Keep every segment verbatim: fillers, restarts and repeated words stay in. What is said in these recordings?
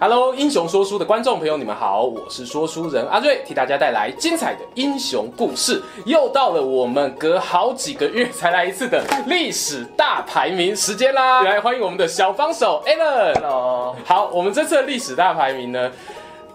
Hello， 英雄说书的观众朋友，你们好，我是说书人阿瑞，替大家带来精彩的英雄故事。又到了我们隔好几个月才来一次的历史大排名时间啦！来欢迎我们的小帮手 Allen。Hello。好，我们这次的历史大排名呢，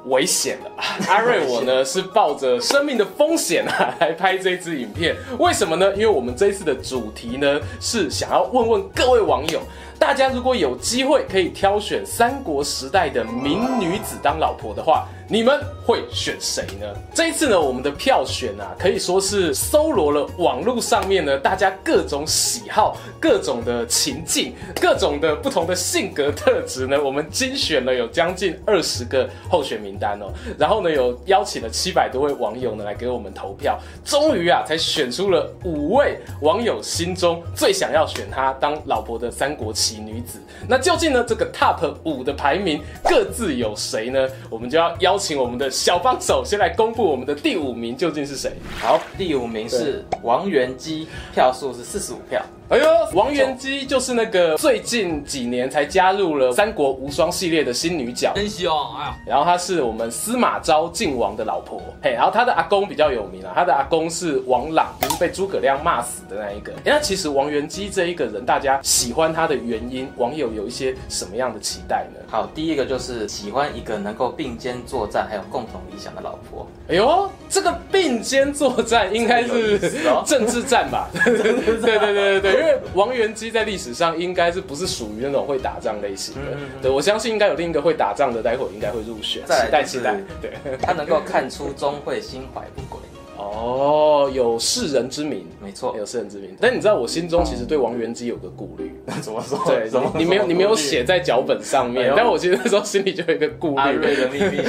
危险了。阿瑞我呢是抱着生命的风险啊来拍这支影片，为什么呢？因为我们这一次的主题呢是想要问问各位网友。大家如果有机会可以挑选三国时代的名女子当老婆的话，你们会选谁呢？这一次呢，我们的票选啊，可以说是搜罗了网络上面呢大家各种喜好、各种的情境、各种的不同的性格特质呢，我们精选了有将近二十个候选名单哦。然后呢，有邀请了七百多位网友呢来给我们投票，终于啊才选出了五位网友心中最想要选她当老婆的三国女子。那究竟呢这个 Top 五 的排名各自有谁呢？我们就要邀请我们的小帮手先来公布我们的第五名究竟是谁。好，第五名是王元基，票数是四十五票。哎呦，王元基就是那个最近几年才加入了三国无双系列的新女角，真香啊！然后她是我们司马昭晋王的老婆，嘿，然后她的阿公比较有名啦，她的阿公是王朗，就是被诸葛亮骂死的那一个。那其实王元基这一个人，大家喜欢他的原因，网友有一些什么样的期待呢？好，第一个就是喜欢一个能够并肩作战，还有共同理想的老婆。哎呦，这个并肩作战应该是政治战吧？对对对对对。因为王元基在历史上应该是不是属于那种会打仗类型的，嗯嗯嗯对，我相信应该有另一个会打仗的，待会应该会入选，期待期待。对，他能够看出钟会心怀不轨。哦，有世人之名，没错，有世人之名。但你知道我心中其实对王元基有个顾虑，怎么说？对，你没有你没有写在脚本上面，但我其实那时候心里就有一个顾虑。阿瑞的秘密，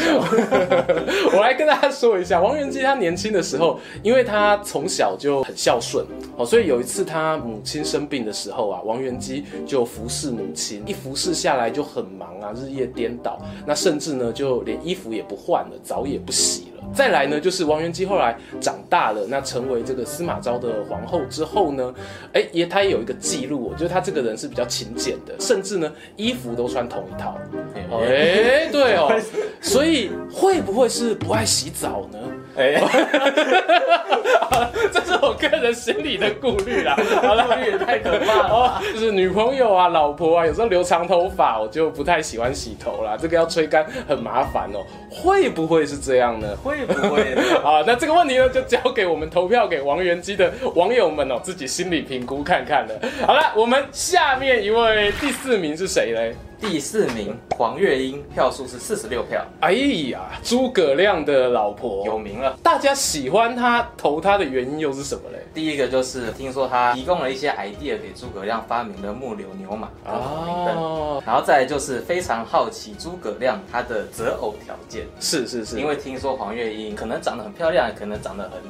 我来跟大家说一下，王元基他年轻的时候，因为他从小就很孝顺，哦，所以有一次他母亲生病的时候啊，王元基就服侍母亲，一服侍下来就很忙啊，日夜颠倒，那甚至呢就连衣服也不换了，澡也不洗了。再来呢，就是王元基后来长大了，那成为这个司马昭的皇后之后呢，哎、欸，也他也有一个记录，我觉得他这个人是比较勤俭的，甚至呢衣服都穿同一套。哎、欸，对哦，所以会不会是不爱洗澡呢？哎、欸，这是我个人心里的顾虑啦。好了，也太可怕了、哦，就是女朋友啊、老婆啊，有时候留长头发，我就不太喜欢洗头啦，这个要吹干很麻烦哦。会不会是这样呢？会。会不会啊？那这个问题呢，就交给我们投票给王元基的网友们哦，自己心理评估看看了。好了，我们下面一位第四名是谁嘞？第四名黄月英，票数是四十六票。哎呀，诸葛亮的老婆有名了。大家喜欢他投他的原因又是什么嘞？第一个就是听说他提供了一些 idea 给诸葛亮，发明了木牛牛马等等等。哦、然后再来就是非常好奇诸葛亮他的择偶条件。是是是，因为听说黄月英可能长得很漂亮，也可能长得很。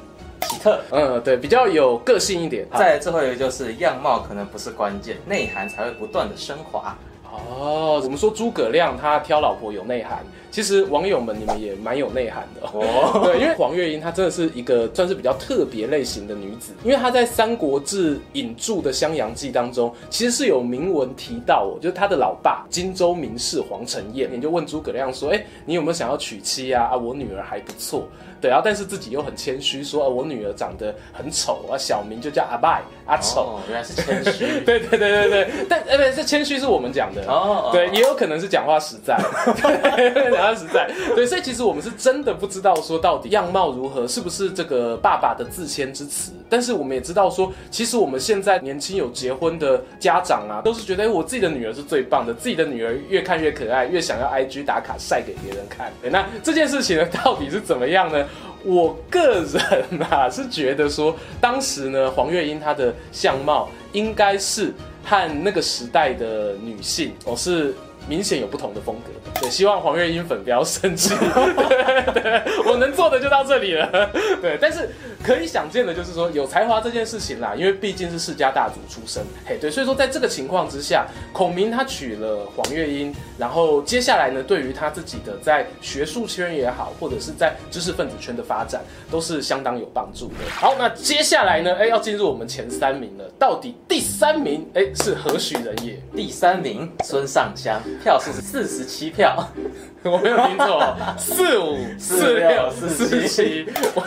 奇特，嗯，对，比较有个性一点。再来最后一个就是样貌可能不是关键，内涵才会不断的升华。哦，我们说诸葛亮他挑老婆有内涵，其实网友们你们也蛮有内涵的哦。对，因为黄月英她真的是一个算是比较特别类型的女子，因为她在《三国志》引注的《襄阳记》当中，其实是有明文提到哦，就是她的老爸荆州名士黄承彦，你就问诸葛亮说，哎，你有没有想要娶妻啊？啊，我女儿还不错。对，然后但是自己又很谦虚，说、啊、我女儿长得很丑啊，小名就叫阿拜阿丑。哦，原来是谦虚。对对对对对，但呃不，这谦虚是我们讲的。哦，对，也有可能是讲话实在，讲话实在。对，所以其实我们是真的不知道说到底样貌如何，是不是这个爸爸的自谦之词。但是我们也知道说，其实我们现在年轻有结婚的家长啊，都是觉得、哎、我自己的女儿是最棒的，自己的女儿越看越可爱，越想要 I G 打卡晒给别人看。对，那这件事情呢，到底是怎么样呢？我个人啊是觉得说，当时呢黄月英她的相貌应该是和那个时代的女性，哦，是明显有不同的风格。对，希望黄月英粉不要生气。对对，我能做的就到这里了。对，但是可以想见的就是说，有才华这件事情啦，因为毕竟是世家大族出身，嘿，对，所以说在这个情况之下，孔明他娶了黄月英，然后接下来呢，对于他自己的在学术圈也好，或者是在知识分子圈的发展，都是相当有帮助的。好，那接下来呢，哎，要进入我们前三名了，到底第三名哎是何许人也？第三名孙尚香，票数是四十七票。我没有听错，四五、四六、四七，我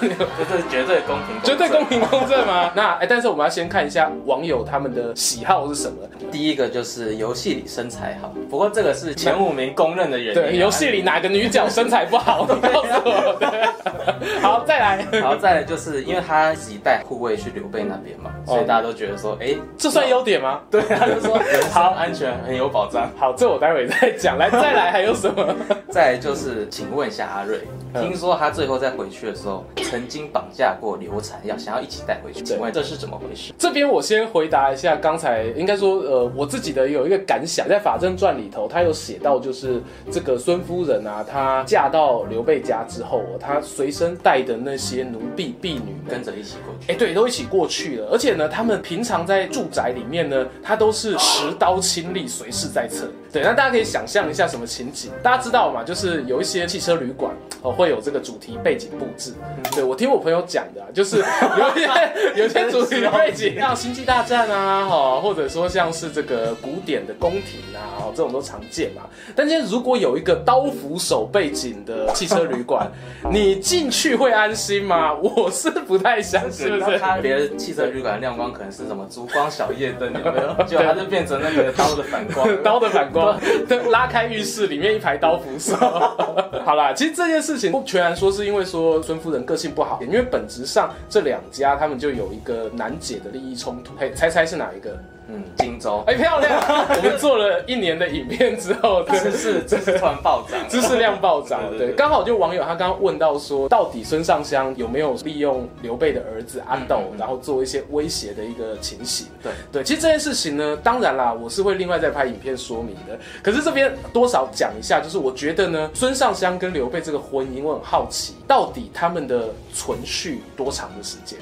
这是绝对公平，绝对公平公正吗？那哎，但是我们要先看一下网友他们的喜好是什么。第一个就是游戏里身材好，不过这个是前五名公认的原因。对，游戏里哪个女角身材不好？你告诉我。好，再来。然后再来就是因为他自己带护卫去刘备那边嘛，所以大家都觉得说，哎，这算优点吗？对，他就说好，安全很有保障。好，这我待会再讲。来，再来还有什么？再来就是，请问一下阿瑞，听说他最后在回去的时候，曾经绑架过刘禅，要想要一起带回去，请问这是怎么回事？这边我先回答一下，刚才应该说，呃，我自己的有一个感想，在《法正传》里头，他有写到，就是这个孙夫人啊，她嫁到刘备家之后，她随身带的那些奴婢、婢女跟着一起过去，哎、欸，对，都一起过去了。而且呢，他们平常在住宅里面呢，她都是持刀亲历，随侍在侧。对，那大家可以想象一下什么情景，大家知道。就是有一些汽车旅馆哦，会有这个主题背景布置。对，我听我朋友讲的、啊，就是有些有些主题背景，像《星际大战》啊，哈，或者说像是这个古典的宫廷啊，这种都常见嘛。但今天如果有一个刀斧手背景的汽车旅馆，你进去会安心吗？我是不太相信。是不是？他别的汽车旅馆的亮光可能是什么烛光小夜灯，有没有？就它就变成那个刀的反光，刀的反光，拉开浴室里面一排刀斧手。好啦，其实这件事情不全然说是因为说孙夫人个性不好，因为本质上这两家他们就有一个难解的利益冲突。嘿，猜猜是哪一个？嗯，荆州。哎、欸，漂亮！我们做了一年的影片之后，知识知识突然暴涨，知识量暴涨。对，刚好就网友他刚刚问到说，到底孙尚香有没有利用刘备的儿子阿斗，嗯、然后做一些威胁的一个情形？对对，其实这件事情呢，当然啦，我是会另外再拍影片说明的。可是这边多少讲一下，就是我觉得。觉得呢，孙尚香跟刘备这个婚姻，我很好奇，到底他们的存续多长的时间？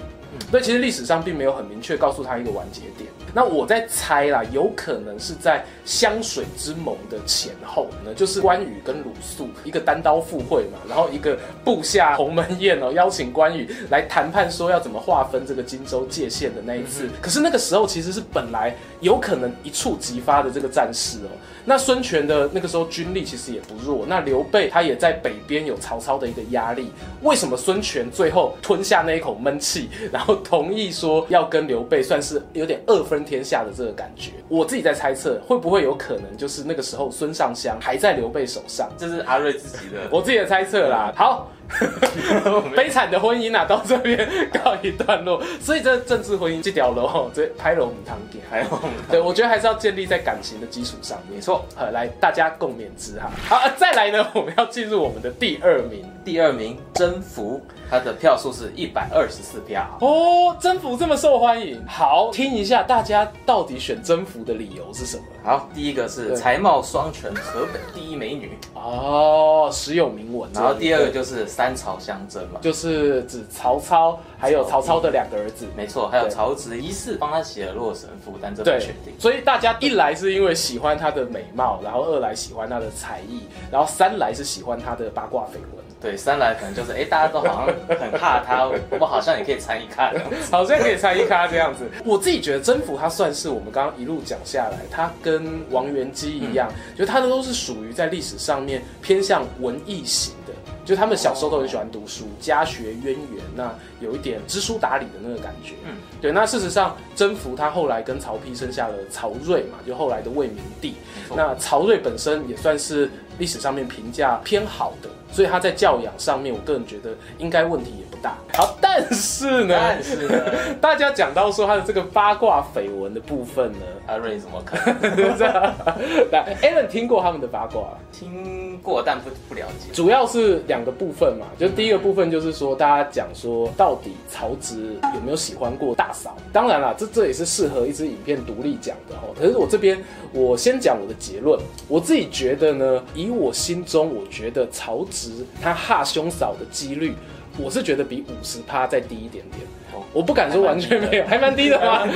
所以其实历史上并没有很明确告诉他一个完结点。那我在猜啦，有可能是在香水之盟的前后呢，就是关羽跟鲁肃一个单刀赴会嘛，然后一个布下鸿门宴哦，邀请关羽来谈判说要怎么划分这个荆州界限的那一次。嗯、可是那个时候其实是本来有可能一触即发的这个战事哦。那孙权的那个时候军力其实也不弱，那刘备他也在北边有曹操的一个压力。为什么孙权最后吞下那一口闷气，然后同意说要跟刘备算是有点二分天下的这个感觉，我自己在猜测会不会有可能就是那个时候孙尚香还在刘备手上，这是阿瑞自己的，我自己的猜测啦。好。悲惨的婚姻啊，到这边告一段落。所以这政治婚姻这条路，这拍龙堂给，还有对，我觉得还是要建立在感情的基础上。没错，呃，来大家共勉之哈。好、啊，再来呢，我们要进入我们的第二名。第二名，征服，他的票数是一百二十四票。哦，征服这么受欢迎，好，听一下大家到底选征服的理由是什么？好，第一个是才貌双全，河北第一美女。哦，时有名闻。然后第二个就是。三曹相争嘛，就是指曹操还有曹操的两个儿子，没错，还有曹植疑似帮他写了《洛神赋》，但这不确定。所以大家一来是因为喜欢他的美貌，然后二来喜欢他的才艺，然后三来是喜欢他的八卦绯闻。对，三来可能就是哎、欸，大家都好像很怕他，我好像也可以参一咖，好像可以参一咖这样子。我自己觉得征服他算是我们刚刚一路讲下来，他跟王元基一样，嗯、就他的都是属于在历史上面偏向文艺型的。就他们小时候都很喜欢读书，家学渊源，那有一点知书达理的那个感觉。嗯，对。那事实上，征服他后来跟曹丕生下了曹睿嘛，就后来的魏明帝。那曹睿本身也算是历史上面评价偏好的，所以他在教养上面，我个人觉得应该问题也不大。好，但是呢，但是呢大家讲到说他的这个八卦绯闻的部分呢，阿瑞怎么看？来 ，Allen 听过他们的八卦？听过，但不不了解。主要是两个部分嘛，就第一个部分就是说，大家讲说到底曹植有没有喜欢过大嫂？当然啦，这这也是适合一支影片独立讲的哦。可是我这边我先讲我的结论，我自己觉得呢，以我心中我觉得曹植。他哈兄嫂的几率，我是觉得比五十趴再低一点点。我不敢说完全没有，还蛮低的嘛，还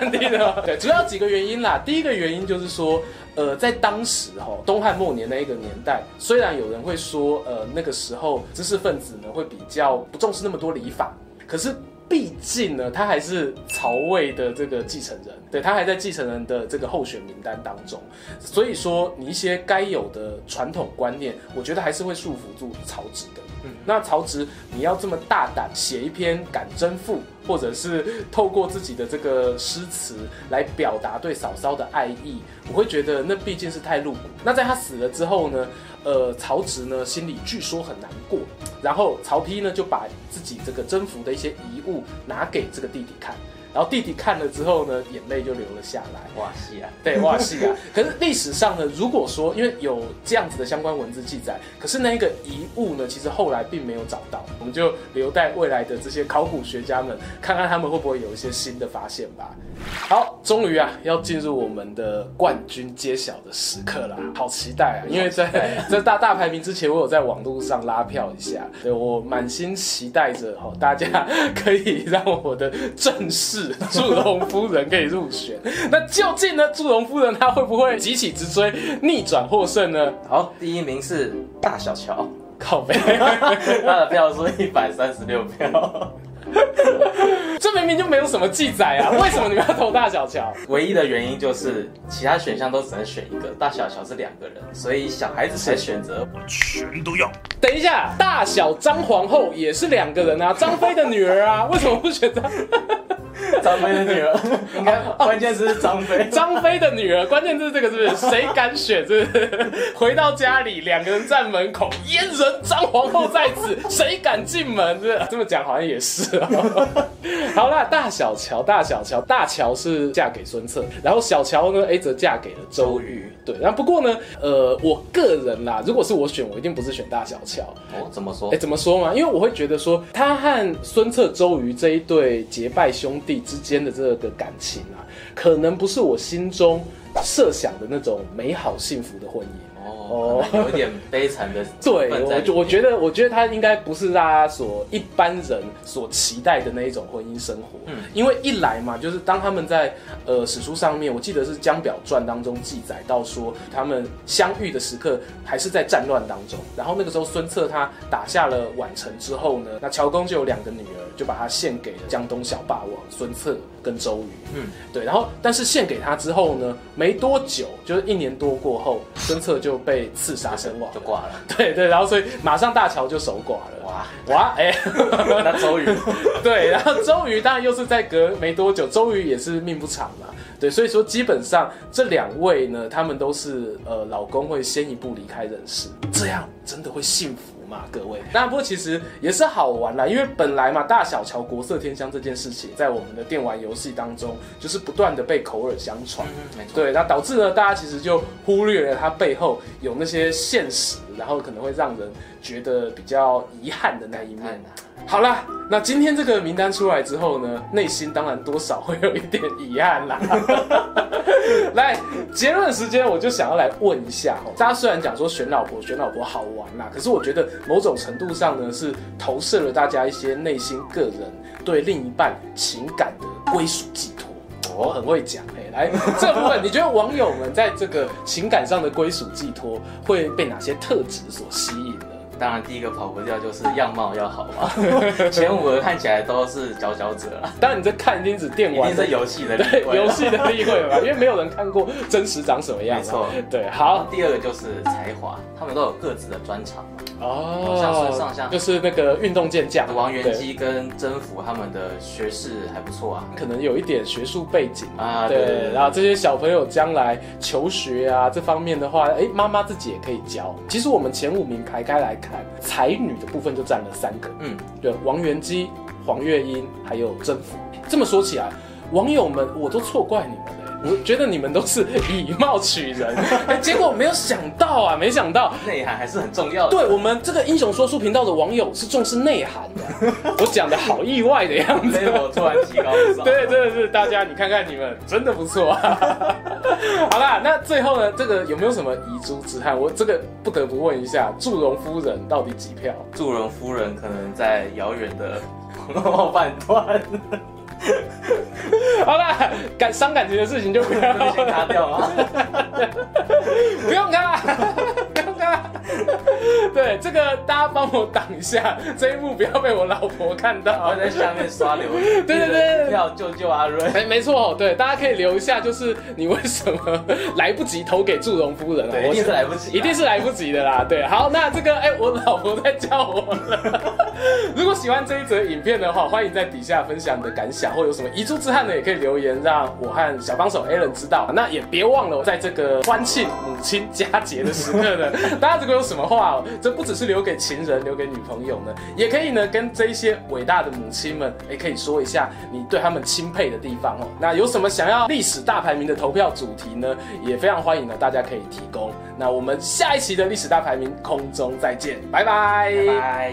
蛮低的。对，主要几个原因啦。第一个原因就是说，呃，在当时哈、哦，东汉末年那一个年代，虽然有人会说，呃，那个时候知识分子呢会比较不重视那么多礼法，可是。毕竟呢，他还是曹魏的这个继承人，对他还在继承人的这个候选名单当中，所以说你一些该有的传统观念，我觉得还是会束缚住曹植的。嗯，那曹植你要这么大胆写一篇《感征赋》，或者是透过自己的这个诗词来表达对嫂嫂的爱意，我会觉得那毕竟是太露骨。那在他死了之后呢，呃，曹植呢心里据说很难过，然后曹丕呢就把自己这个征服的一些遗物拿给这个弟弟看。然后弟弟看了之后呢，眼泪就流了下来。哇西啊，对，哇西啊。可是历史上呢，如果说因为有这样子的相关文字记载，可是那一个遗物呢，其实后来并没有找到，我们就留待未来的这些考古学家们，看看他们会不会有一些新的发现吧。好，终于啊，要进入我们的冠军揭晓的时刻啦，好期待啊！因为在在大大排名之前，我有在网络上拉票一下，对我满心期待着哈、哦，大家可以让我的正式。祝融夫人可以入选，那究竟呢？祝融夫人她会不会急起直追，逆转获胜呢？好，第一名是大小乔，靠北，他的票数一百三十六票。这明明就没有什么记载啊，为什么你们要投大小乔？唯一的原因就是其他选项都只能选一个，大小乔是两个人，所以小孩子才选择我全都要。等一下，大小张皇后也是两个人啊，张飞的女儿啊，为什么不选张？张飞的女儿，应该关键是张飞。张飞的女儿，关键是这个是不是？谁敢选？是不是？回到家里，两个人站门口，阉人张皇后在此，谁敢进门？是不是？这么讲好像也是啊。好啦，大小乔，大小乔，大乔是嫁给孙策，然后小乔呢，哎，则嫁给了周瑜。对，然后不过呢，呃，我个人啦，如果是我选，我一定不是选大小乔。哦，怎么说？哎，怎么说嘛？因为我会觉得说，他和孙策、周瑜这一对结拜兄弟。弟之间的这个感情啊，可能不是我心中设想的那种美好幸福的婚姻。哦，有点悲惨的。对，我我觉得，我觉得他应该不是大家所一般人所期待的那一种婚姻生活。嗯，因为一来嘛，就是当他们在呃史书上面，我记得是《江表传》当中记载到说，他们相遇的时刻还是在战乱当中。然后那个时候，孙策他打下了宛城之后呢，那乔公就有两个女儿，就把她献给了江东小霸王孙策跟周瑜。嗯，对。然后，但是献给他之后呢，没多久，就是一年多过后，孙策就。被刺杀身亡，就挂了。对对，然后所以马上大乔就守寡了。哇哇，哎、欸，那周瑜，对，然后周瑜当然又是在隔没多久，周瑜也是命不长嘛。对，所以说基本上这两位呢，他们都是呃，老公会先一步离开人世，这样真的会幸福。各位，那不过其实也是好玩啦，因为本来嘛，大小乔国色天香这件事情，在我们的电玩游戏当中，就是不断的被口耳相传，嗯、对，那导致呢，大家其实就忽略了它背后有那些现实，然后可能会让人觉得比较遗憾的那一面。好啦，那今天这个名单出来之后呢，内心当然多少会有一点遗憾啦。来，结论时间，我就想要来问一下哦，大家虽然讲说选老婆选老婆好玩啦，可是我觉得某种程度上呢，是投射了大家一些内心个人对另一半情感的归属寄托。我很会讲哎、欸，来这部分，你觉得网友们在这个情感上的归属寄托会被哪些特质所吸引呢？当然，第一个跑不掉就是样貌要好嘛，前五个看起来都是佼佼者啦。当然，你在看一定是电玩，一定是游戏的例会，游戏的例会吧，因为没有人看过真实长什么样。没错，对。好，第二个就是才华，他们都有各自的专长。哦，像孙尚香，就是那个运动健将王元基跟甄宓他们的学识还不错啊，可能有一点学术背景啊， 对, 对。然后这些小朋友将来求学啊这方面的话，哎，妈妈自己也可以教。其实我们前五名排开来看，才女的部分就占了三个，嗯，对，王元基、黄月英还有甄宓。这么说起来，网友们我都错怪你们了。我觉得你们都是以貌取人，结果没有想到啊，没想到内涵还是很重要的。对，我们这个英雄说书频道的网友是重视内涵的。我讲的好意外的样子，我突然提高不少。对，真的是大家，你看看你们真的不错啊。好啦，那最后呢，这个有没有什么遗珠之憾？我这个不得不问一下，祝融夫人到底几票？祝融夫人可能在遥远的彭老板段。好啦，感伤感情的事情就不要了，先卡掉啊！不用卡，不用卡。对，这个大家帮我挡一下，这一幕不要被我老婆看到。我在下面刷留言。对对对，要救救阿瑞。哎，没错，对，大家可以留一下，就是你为什么来不及投给祝融夫人啊？对，一定是来不及，一定是来不及的啦。对，好，那这个哎，我老婆在叫我了。如果喜欢这一则影片的话，欢迎在底下分享你的感想，或有什么遗珠之憾的，也可以留言让我和小帮手 Allen 知道。那也别忘了，在这个欢庆母亲佳节的时刻呢，大家如果有什么话，这不只是留给情人、留给女朋友呢，也可以呢跟这些伟大的母亲们，也可以说一下你对他们钦佩的地方哦。那有什么想要历史大排名的投票主题呢，也非常欢迎呢，大家可以提供。那我们下一期的历史大排名空中再见，拜拜。拜拜。